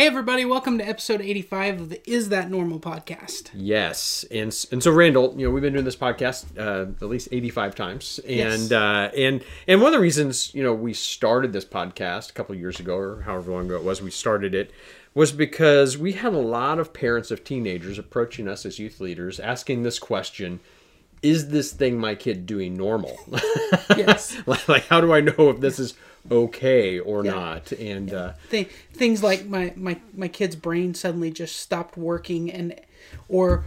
Hey everybody, welcome to episode 85 of the Is That Normal podcast. Yes, and so Randall, you know, we've been doing this podcast at least 85 times, and yes. And one of the reasons, you know, we started this podcast a couple of years ago, or however long ago it was, we started it, was because we had a lot of parents of teenagers approaching us as youth leaders asking this question: is this thing my kid doing normal? Yes. Like, how do I know if this is okay or not? And things like my kid's brain suddenly just stopped working, and or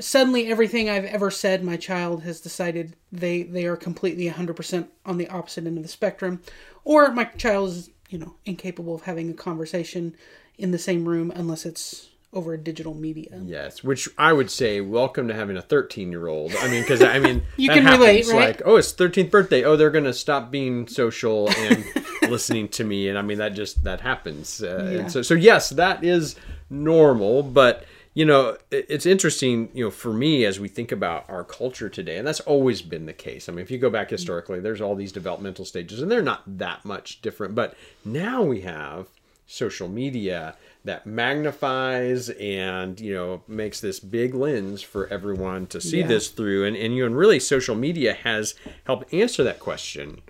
suddenly everything I've ever said, my child has decided they are completely 100% on the opposite end of the spectrum, or my child is, you know, incapable of having a conversation in the same room unless it's over digital media. Yes, which I would say, welcome to having a 13-year-old. I mean, because you can relate, right? Like, oh, it's 13th birthday. Oh, they're gonna stop being social and listening to me, and I mean that happens. And so yes, that is normal. But you know, it's interesting. You know, for me, as we think about our culture today, and that's always been the case. I mean, if you go back historically, there's all these developmental stages, and they're not that much different. But now we have social media that magnifies and, you know, makes this big lens for everyone to see this through. And really social media has helped answer that question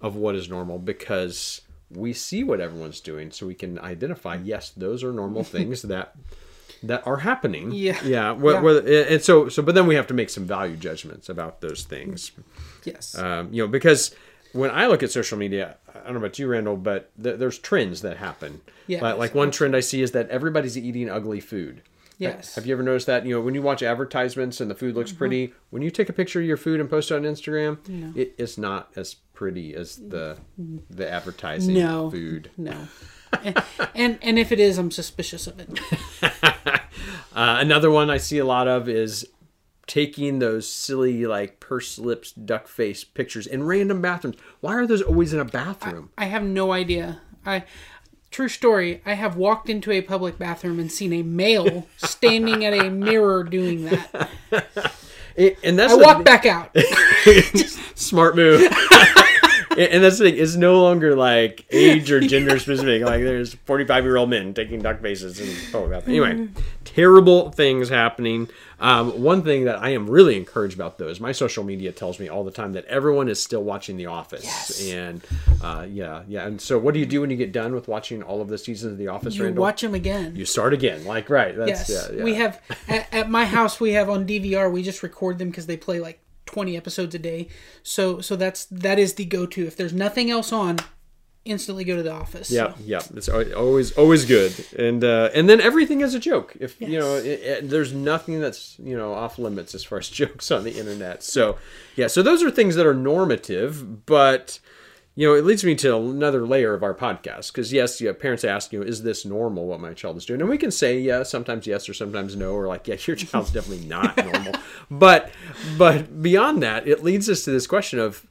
of what is normal, because we see what everyone's doing, so we can identify, yes, those are normal things that are happening. Yeah. Yeah. And so, but then we have to make some value judgments about those things. Yes. You know, because when I look at social media, I don't know about you, Randall, but there's trends that happen. Yeah, like one trend I see is that everybody's eating ugly food. Yes. Have you ever noticed that? You know, when you watch advertisements and the food looks pretty, when you take a picture of your food and post it on Instagram, it is not as pretty as the advertising food. No. and if it is, I'm suspicious of it. Another one I see a lot of is taking those silly, like, pursed lips, duck face pictures in random bathrooms. Why are those always in a bathroom? I have no idea. True story, I have walked into a public bathroom and seen a male standing at a mirror doing that. And that's I walked back out. Smart move. And that's the thing, it's no longer like age or gender specific. Like, there's 45-year-old men taking duck faces and anyway, terrible things happening. One thing that I am really encouraged about, though, is my social media tells me all the time that everyone is still watching The Office. Yes. And and so what do you do when you get done with watching all of the seasons of The Office, Randall? You watch them again. You start again. Like, right. That's, yes. Yeah, yeah. We have, at my house, we have on DVR, we just record them because they play like 20 episodes a day. So that is the go-to. If there's nothing else on, instantly go to The Office. Yeah, so. Yeah, it's always good. And then everything is a joke. If you know, there's nothing that's, you know, off limits as far as jokes on the internet. So yeah, so those are things that are normative, but you know, it leads me to another layer of our podcast, because yes, you have parents ask, you know, is this normal what my child is doing? And we can say, yeah, sometimes yes or sometimes no, or like, yeah, your child's definitely not normal. But beyond that, it leads us to this question of,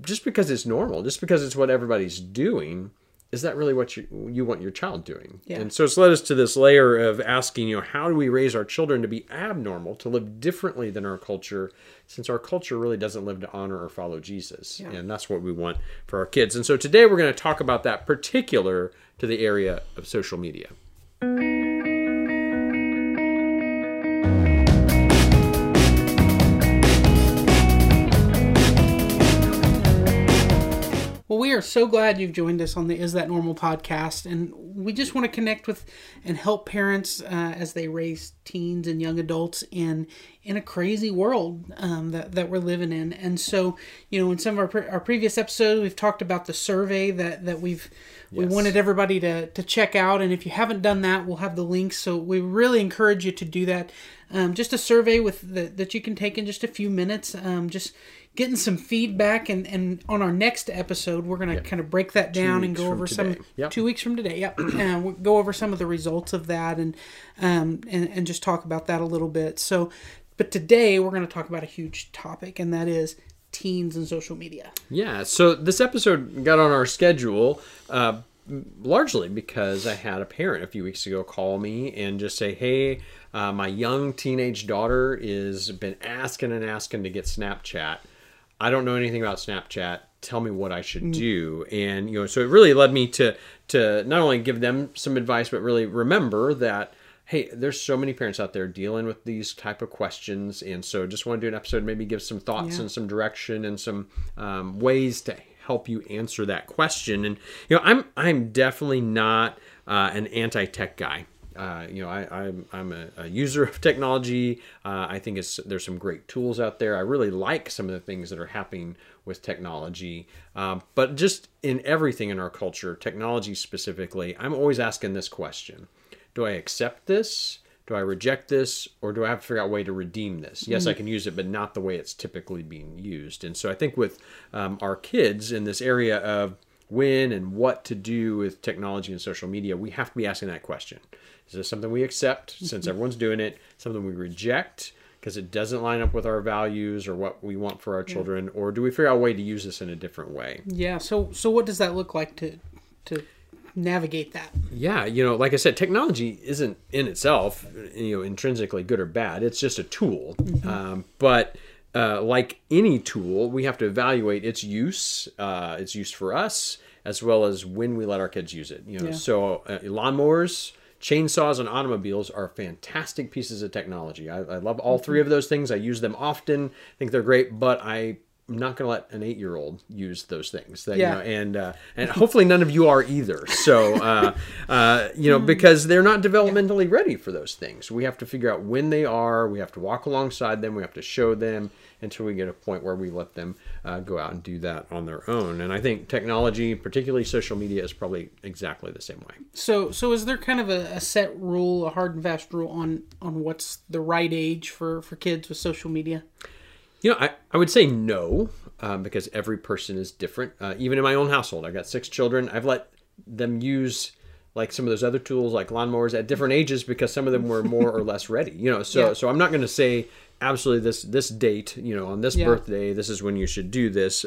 just because it's normal, just because it's what everybody's doing, is that really what you want your child doing? Yeah. And so it's led us to this layer of asking, you know, how do we raise our children to be abnormal, to live differently than our culture, since our culture really doesn't live to honor or follow Jesus. Yeah. And that's what we want for our kids. And so today we're going to talk about that, particular to the area of social media. Well, we are so glad you've joined us on the Is That Normal podcast, and we just want to connect with and help parents as they raise teens and young adults in a crazy world that we're living in. And so, you know, in some of our previous episodes, we've talked about the survey that we've we wanted everybody to check out. And if you haven't done that, we'll have the links. So we really encourage you to do that. Just a survey that you can take in just a few minutes. Just getting some feedback, and on our next episode we're going to kind of break that down and go over some 2 weeks from today. Yep. And we'll go over some of the results of that, and just talk about that a little bit. So, but today we're going to talk about a huge topic, and that is teens and social media. Yeah. So this episode got on our schedule largely because I had a parent a few weeks ago call me and just say, hey, my young teenage daughter has been asking to get Snapchat. I don't know anything about Snapchat. tell me what I should do. And, you know, so it really led me to not only give them some advice, but really remember that, hey, there's so many parents out there dealing with these type of questions. And so just want to do an episode, maybe give some thoughts and some direction and some ways to help you answer that question. And, you know, I'm definitely not an anti-tech guy. You know, I'm a user of technology. I think there's some great tools out there. I really like some of the things that are happening with technology. But just in everything in our culture, technology specifically, I'm always asking this question. Do I accept this? Do I reject this? Or do I have to figure out a way to redeem this? Yes, I can use it, but not the way it's typically being used. And so I think with our kids in this area of when and what to do with technology and social media, we have to be asking that question. Is this something we accept since everyone's doing it? Something we reject because it doesn't line up with our values or what we want for our children? Yeah. Or do we figure out a way to use this in a different way? Yeah. So what does that look like to navigate that? Yeah. You know, like I said, technology isn't in itself, you know, intrinsically good or bad. It's just a tool. But like any tool, we have to evaluate its use for us, as well as when we let our kids use it. You know, so lawnmowers, chainsaws, and automobiles are fantastic pieces of technology. I love all three of those things. I use them often. I think they're great, but I'm not going to let an 8-year-old use those things. You know, and hopefully none of you are either. So, you know, because they're not developmentally ready for those things. We have to figure out when they are. We have to walk alongside them. We have to show them until we get a point where we let them go out and do that on their own. And I think technology, particularly social media, is probably exactly the same way. So is there kind of a set rule, a hard and fast rule on what's the right age for kids with social media? You know, I would say no, because every person is different. Even in my own household, I've got 6 children. I've let them use like some of those other tools like lawnmowers at different ages because some of them were more or less ready. You know, so I'm not going to say absolutely this date, you know, on this birthday, this is when you should do this.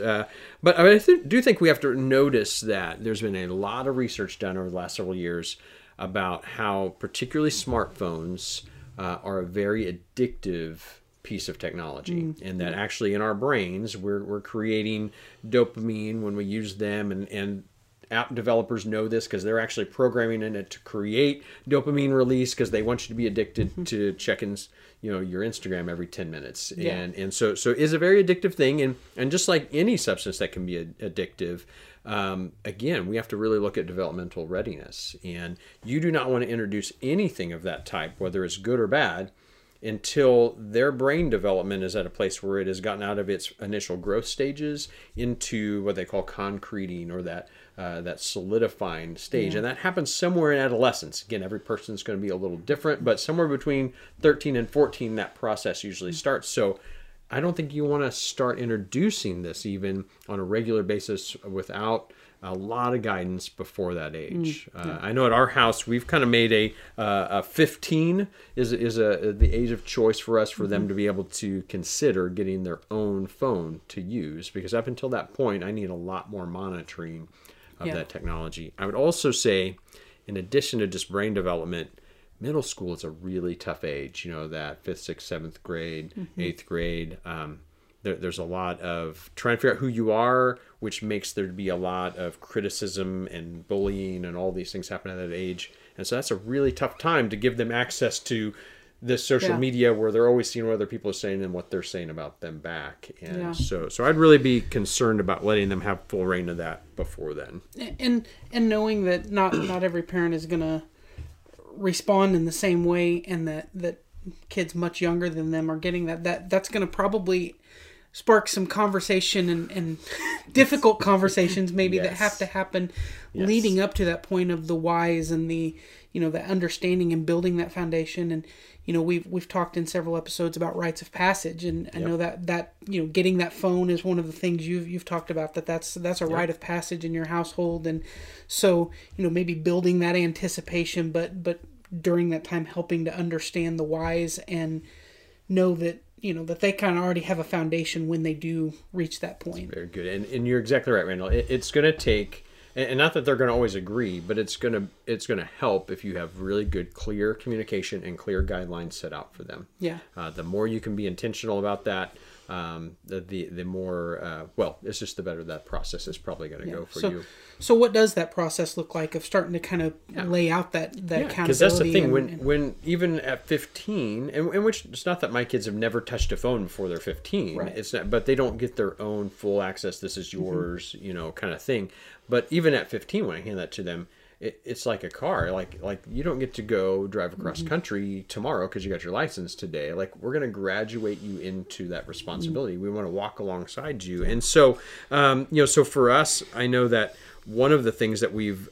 But I do think we have to notice that there's been a lot of research done over the last several years about how particularly smartphones are a very addictive piece of technology, and that actually in our brains we're creating dopamine when we use them, and app developers know this because they're actually programming in it to create dopamine release because they want you to be addicted to checking, you know, your Instagram every 10 minutes. And so is a very addictive thing. And just like any substance that can be addictive, again, we have to really look at developmental readiness, and you do not want to introduce anything of that type, whether it's good or bad, until their brain development is at a place where it has gotten out of its initial growth stages into what they call concreting, or that solidifying stage. And that happens somewhere in adolescence. Again, every person is going to be a little different, but somewhere between 13 and 14, that process usually starts. So I don't think you want to start introducing this even on a regular basis without a lot of guidance before that age. I know at our house, we've kind of made a 15 is the age of choice for us for them to be able to consider getting their own phone to use, because up until that point, I need a lot more monitoring of that technology. I would also say, in addition to just brain development, middle school is a really tough age. You know, that 5th, 6th, 7th grade, 8th grade, there's a lot of trying to figure out who you are, which makes there be a lot of criticism and bullying and all these things happen at that age. And so that's a really tough time to give them access to this social media where they're always seeing what other people are saying and what they're saying about them back. And so I'd really be concerned about letting them have full reign of that before then. And knowing that not every parent is going to respond in the same way, and that kids much younger than them are getting that's going to probably spark some conversation and difficult conversations maybe that have to happen leading up to that point of the whys and the, you know, the understanding and building that foundation. And, you know, we've talked in several episodes about rites of passage, and I know that, you know, getting that phone is one of the things you've talked about, that's a rite of passage in your household. And so, you know, maybe building that anticipation, but during that time helping to understand the whys and know that, you know, that they kind of already have a foundation when they do reach that point. That's very good. And you're exactly right, Randall. It's going to take, and not that they're going to always agree, but it's going to help if you have really good, clear communication and clear guidelines set out for them. The more you can be intentional about that, the more, well, it's just the better that process is probably going to go for you. So what does that process look like of starting to kind of lay out that accountability? Because that's the thing, when even at 15, and which it's not that my kids have never touched a phone before they're 15, right. It's not, but they don't get their own full access. This is yours, you know, kind of thing. But even at 15, when I hand that to them, it's like a car, like you don't get to go drive across country tomorrow because you got your license today. Like, we're going to graduate you into that responsibility. We want to walk alongside you. And so, you know, so for us, I know that one of the things that we've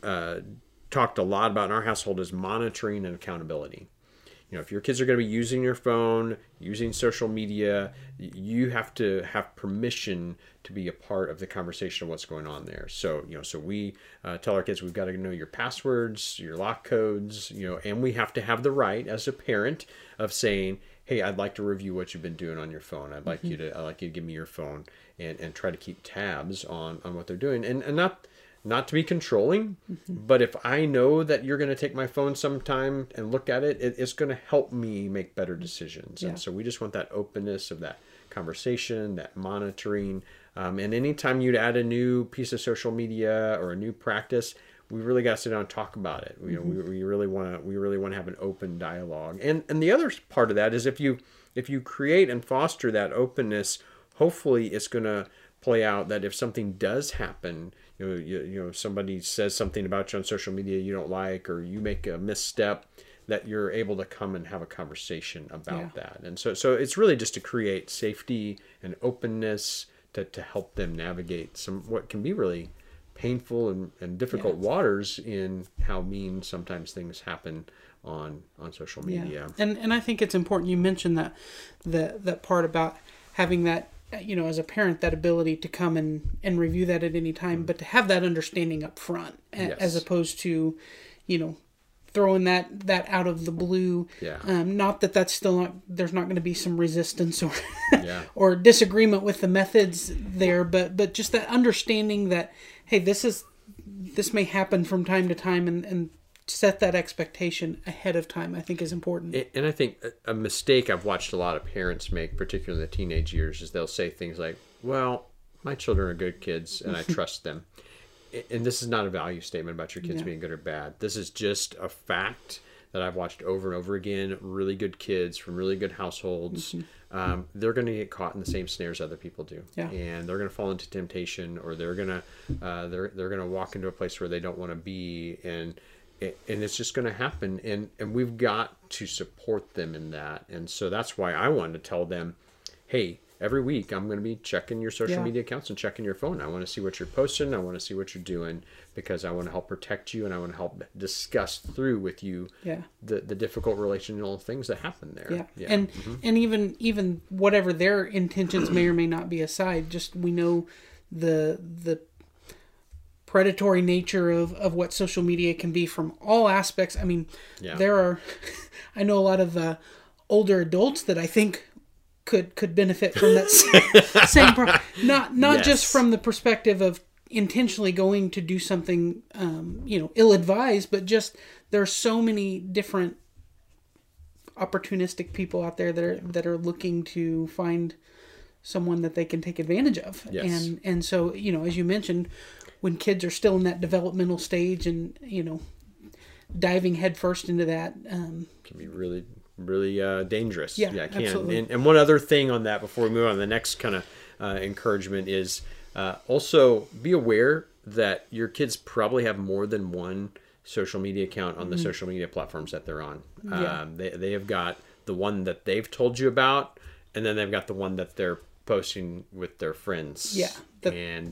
talked a lot about in our household is monitoring and accountability. You know, if your kids are going to be using your phone, using social media, you have to have permission to be a part of the conversation of what's going on there. So, you know, so we tell our kids, we've got to know your passwords, your lock codes, you know, and we have to have the right as a parent of saying, hey, I'd like to review what you've been doing on your phone. I'd like you to give me your phone and try to keep tabs on what they're doing. And not to be controlling, but if I know that you're going to take my phone sometime and look at it, it's going to help me make better decisions. Yeah. And so we just want that openness of that conversation, that monitoring. And anytime you'd add a new piece of social media or a new practice, we really got to sit down and talk about it. You know, we really want to have an open dialogue. And the other part of that is if you create and foster that openness, hopefully it's going to play out that if something does happen, you know, somebody says something about you on social media you don't like, or you make a misstep, that you're able to come and have a conversation about that. And so it's really just to create safety and openness to help them navigate some what can be really painful and difficult waters in how mean sometimes things happen on social media. Yeah. And I think it's important you mentioned that part about having that, you know, as a parent, that ability to come and review that at any time, but to have that understanding up front, as opposed to, you know, throwing that out of the blue. Yeah. Not that that's still not, there's not going to be some resistance or or disagreement with the methods there, but just that understanding that, hey, this may happen from time to time, and set that expectation ahead of time, I think, is important. And I think a mistake I've watched a lot of parents make, particularly in the teenage years, is they'll say things like, well, my children are good kids and I trust them. And this is not a value statement about your kids being good or bad. This is just a fact that I've watched over and over again. Really good kids from really good households, they're going to get caught in the same snares other people do, and they're going to fall into temptation, or they're going to walk into a place where they don't want to be, and it's just going to happen, and we've got to support them in that. And so that's why I wanted to tell them, hey, every week I'm going to be checking your social media accounts and checking your phone. I want to see what you're posting. I want to see what you're doing, because I want to help protect you, and I want to help discuss through with you the difficult relational things that happen there. Yeah, yeah. And and even whatever their intentions may or may not be aside, just we know the predatory nature of what social media can be from all aspects. I mean, there are, I know a lot of older adults that I think could benefit from that same problem. Not just from the perspective of intentionally going to do something, you know, ill-advised, but just there are so many different opportunistic people out there that are looking to find someone that they can take advantage of. Yes. And so, you know, as you mentioned, when kids are still in that developmental stage, and, you know, diving headfirst into that can be really, really dangerous. Yeah, yeah, it can. Absolutely. And one other thing on that before we move on to the next kind of encouragement is also be aware that your kids probably have more than one social media account on the social media platforms that they're on. Yeah. They have got the one that they've told you about, and then they've got the one that they're posting with their friends. Yeah.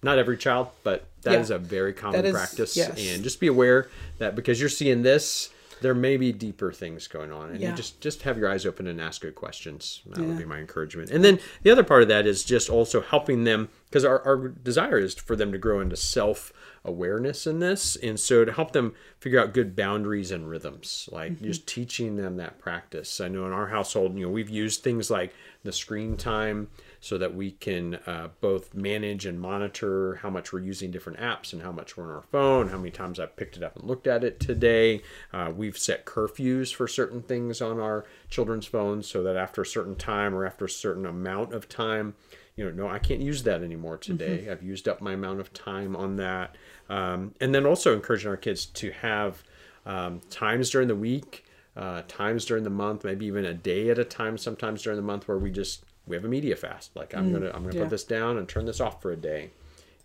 Not every child, but that is a very common practice. Yes. And just be aware that because you're seeing this, there may be deeper things going on. And you just have your eyes open and ask good questions. That would be my encouragement. And then the other part of that is just also helping them, because our desire is for them to grow into self-awareness in this. And so to help them figure out good boundaries and rhythms, like just teaching them that practice. I know in our household, you know, we've used things like the screen time so that we can both manage and monitor how much we're using different apps and how much we're on our phone, how many times I've picked it up and looked at it today. We've set curfews for certain things on our children's phones so that after a certain time or after a certain amount of time, you know, no, I can't use that anymore today. Mm-hmm. I've used up my amount of time on that. And then also encouraging our kids to have times during the week, times during the month, maybe even a day at a time sometimes during the month where we have a media fast. Like I'm gonna put this down and turn this off for a day.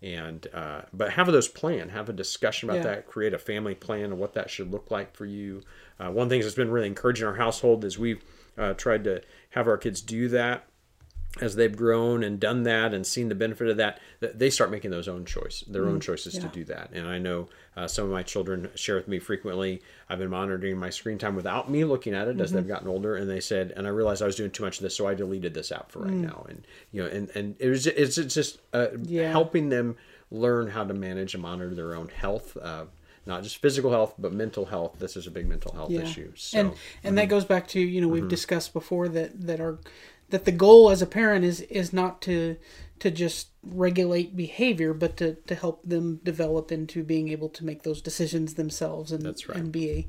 And but have those plan, have a discussion about that, create a family plan of what that should look like for you. One thing that's been really encouraging our household is we've tried to have our kids do that. As they've grown and done that and seen the benefit of that, they start making those own choice, their own choices to do that. And I know some of my children share with me frequently, I've been monitoring my screen time without me looking at it as they've gotten older. And they said, and I realized I was doing too much of this, so I deleted this app for right now. And, you know, and it was, it's just helping them learn how to manage and monitor their own health, not just physical health, but mental health. This is a big mental health issue. So, and that goes back to, you know, we've discussed before that that the goal as a parent is not to just regulate behavior, but to help them develop into being able to make those decisions themselves and, that's right. and be a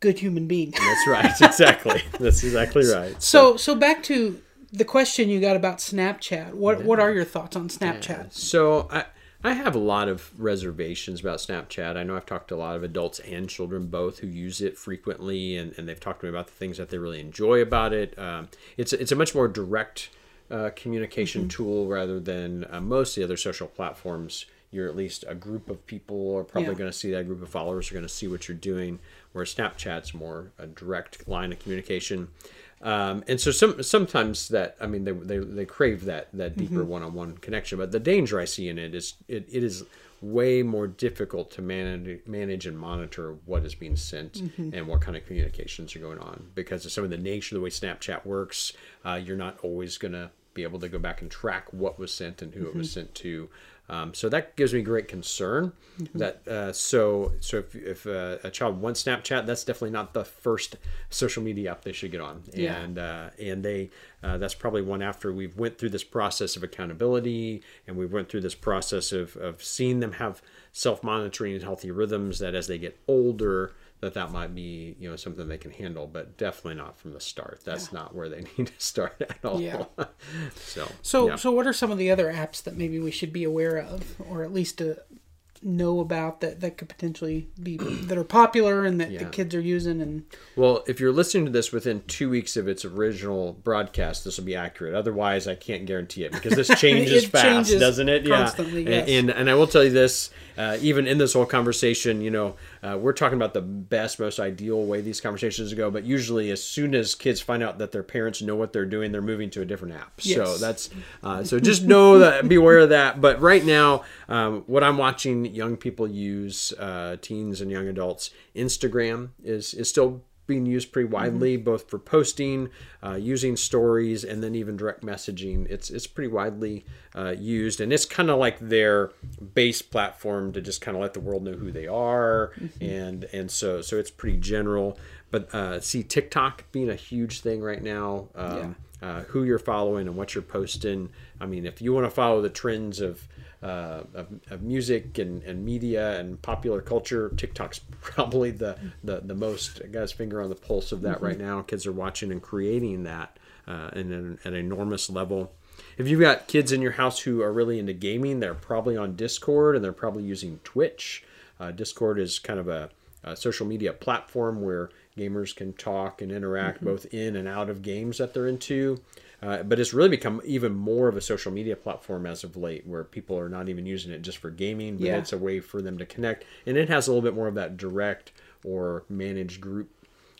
good human being. That's right. Exactly. That's exactly right. So back to the question you got about Snapchat. What are your thoughts on Snapchat? Yeah. So I have a lot of reservations about Snapchat. I know I've talked to a lot of adults and children both who use it frequently, and they've talked to me about the things that they really enjoy about it. It's a much more direct communication tool rather than most of the other social platforms. You're at least a group of people are probably going to see that. A group of followers are going to see what you're doing, whereas Snapchat's more a direct line of communication. And so sometimes that, I mean, they crave that deeper one-on-one connection, but the danger I see in it is it is way more difficult to manage and monitor what is being sent and what kind of communications are going on, because of some of the nature of the way Snapchat works. You're not always going to be able to go back and track what was sent and who it was sent to. So that gives me great concern that, so if a child wants Snapchat, that's definitely not the first social media app they should get on. Yeah. And they, that's probably one after we've went through this process of accountability, and we went through this process of seeing them have self-monitoring and healthy rhythms, that as they get older, that might be, you know, something they can handle, but definitely not from the start. That's not where they need to start at all. Yeah. So what are some of the other apps that maybe we should be aware of, or at least know about, that could potentially be that are popular and that the kids are using? And well, if you're listening to this within 2 weeks of its original broadcast, this will be accurate. Otherwise, I can't guarantee it, because this changes fast, doesn't it? Constantly, yeah. Yes. And I will tell you this, even in this whole conversation, you know, we're talking about the best, most ideal way these conversations go, but usually as soon as kids find out that their parents know what they're doing, they're moving to a different app. Yes. So that's so just know that, be aware of that. But right now, what I'm watching young people use, teens and young adults, Instagram is still being used pretty widely, both for posting, using stories, and then even direct messaging. It's pretty widely used, and it's kind of like their base platform to just kind of let the world know who they are, and so it's pretty general. But see TikTok being a huge thing right now. Who you're following and what you're posting. I mean, if you want to follow the trends of music and media and popular culture, TikTok's probably the most, got his finger on the pulse of that right now. Kids are watching and creating that at an enormous level. If you've got kids in your house who are really into gaming, they're probably on Discord, and they're probably using Twitch. Discord is kind of a social media platform where gamers can talk and interact both in and out of games that they're into. But it's really become even more of a social media platform as of late, where people are not even using it just for gaming, but it's a way for them to connect. And it has a little bit more of that direct or managed group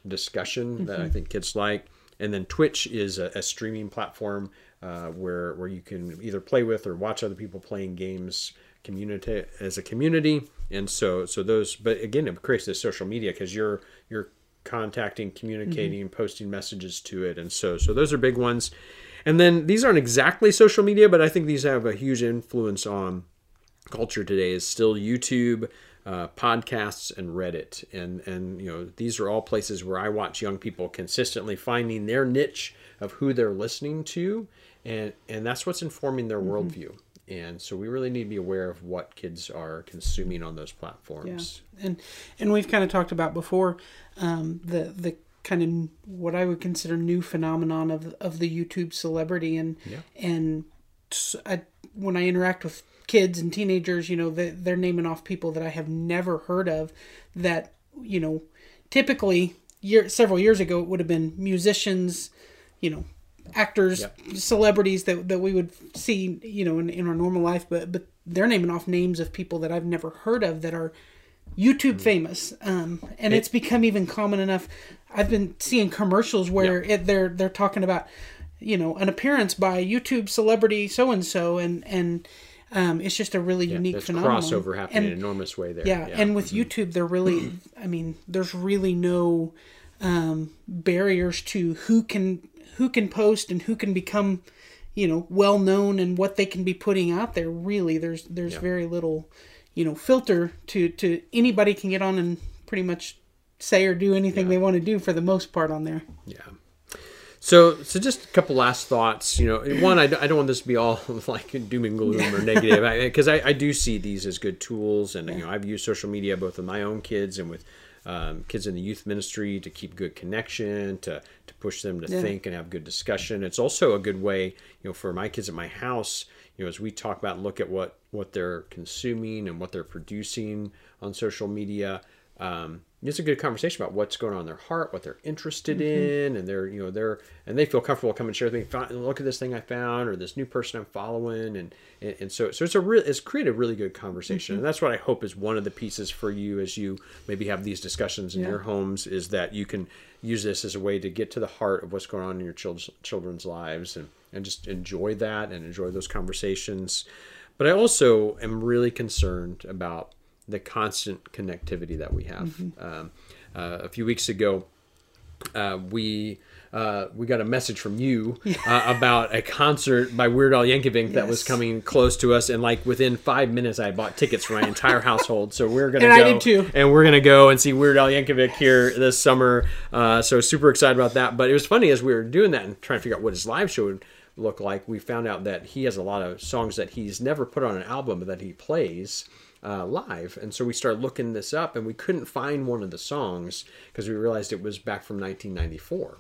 discussion that I think kids like. And then Twitch is a streaming platform where you can either play with or watch other people playing games as a community. And so those, but again, it creates this social media, because you're contacting, communicating, posting messages to it. And so those are big ones. And then these aren't exactly social media, but I think these have a huge influence on culture today, is still YouTube, podcasts and Reddit. And you know, these are all places where I watch young people consistently finding their niche of who they're listening to. And that's what's informing their worldview. And so we really need to be aware of what kids are consuming on those platforms. Yeah. And we've kind of talked about before the kind of what I would consider new phenomenon of the YouTube celebrity. And when I interact with kids and teenagers, you know, they're naming off people that I have never heard of that, you know, typically several years ago, it would have been musicians, you know, actors, celebrities that we would see, you know, in our normal life, but they're naming off names of people that I've never heard of that are YouTube famous. And it's become even common enough. I've been seeing commercials where they're talking about, you know, an appearance by YouTube celebrity so-and-so, and it's just a really unique phenomenon. Crossover happening in an enormous way there. Yeah, and with YouTube, they're really, I mean, there's really no barriers to who can post and who can become, you know, well known and what they can be putting out there. Really, there's very little, you know, filter to anybody can get on and pretty much say or do anything they want to do for the most part on there. Yeah. So just a couple last thoughts. You know, one, I don't want this to be all like doom and gloom or negative, because I do see these as good tools, and you know, I've used social media both with my own kids and with kids in the youth ministry to keep good connection, to push them to think and have good discussion. It's also a good way, you know, for my kids at my house, you know, as we talk about and look at what they're consuming and what they're producing on social media. It's a good conversation about what's going on in their heart, what they're interested in, and they feel comfortable coming and share things. Look at this thing I found, or this new person I'm following, and so it's created a really good conversation, and that's what I hope is one of the pieces for you as you maybe have these discussions in your homes, is that you can use this as a way to get to the heart of what's going on in your children's lives, and just enjoy that and enjoy those conversations. But I also am really concerned about the constant connectivity that we have. A few weeks ago, we got a message from you about a concert by Weird Al Yankovic that was coming close to us, and like within 5 minutes, I bought tickets for my entire household. So we're gonna go, I did too. And we're gonna go and see Weird Al Yankovic here this summer. So super excited about that. But it was funny, as we were doing that and trying to figure out what his live show would look like, we found out that he has a lot of songs that he's never put on an album that he plays live. And so we started looking this up, and we couldn't find one of the songs because we realized it was back from 1994.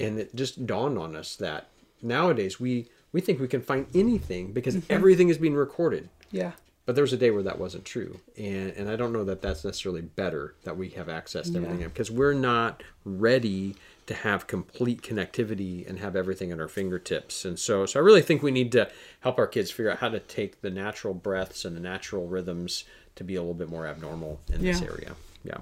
And it just dawned on us that nowadays we think we can find anything because everything is being recorded. Yeah. But there was a day where that wasn't true. And I don't know that that's necessarily better that we have access to everything, because we're not ready to have complete connectivity and have everything at our fingertips. And so I really think we need to help our kids figure out how to take the natural breaths and the natural rhythms to be a little bit more abnormal in this area. Yeah.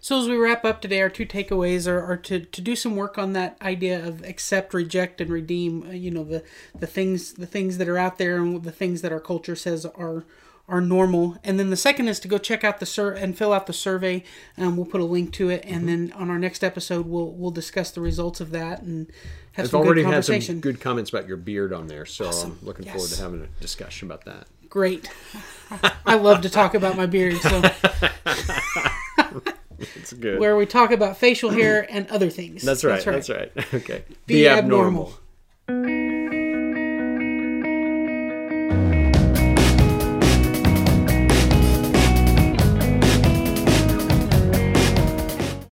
So as we wrap up today, our two takeaways are to do some work on that idea of accept, reject, and redeem, you know, the things that are out there and the things that our culture says are normal. And then the second is to go check out and fill out the survey. We'll put a link to it, and then on our next episode we'll discuss the results of that and have some good conversation. I've already had some good comments about your beard on there, so awesome. I'm looking forward to having a discussion about that. Great. I love to talk about my beard, so it's good. Where we talk about facial hair and other things. That's right. Okay. Be abnormal.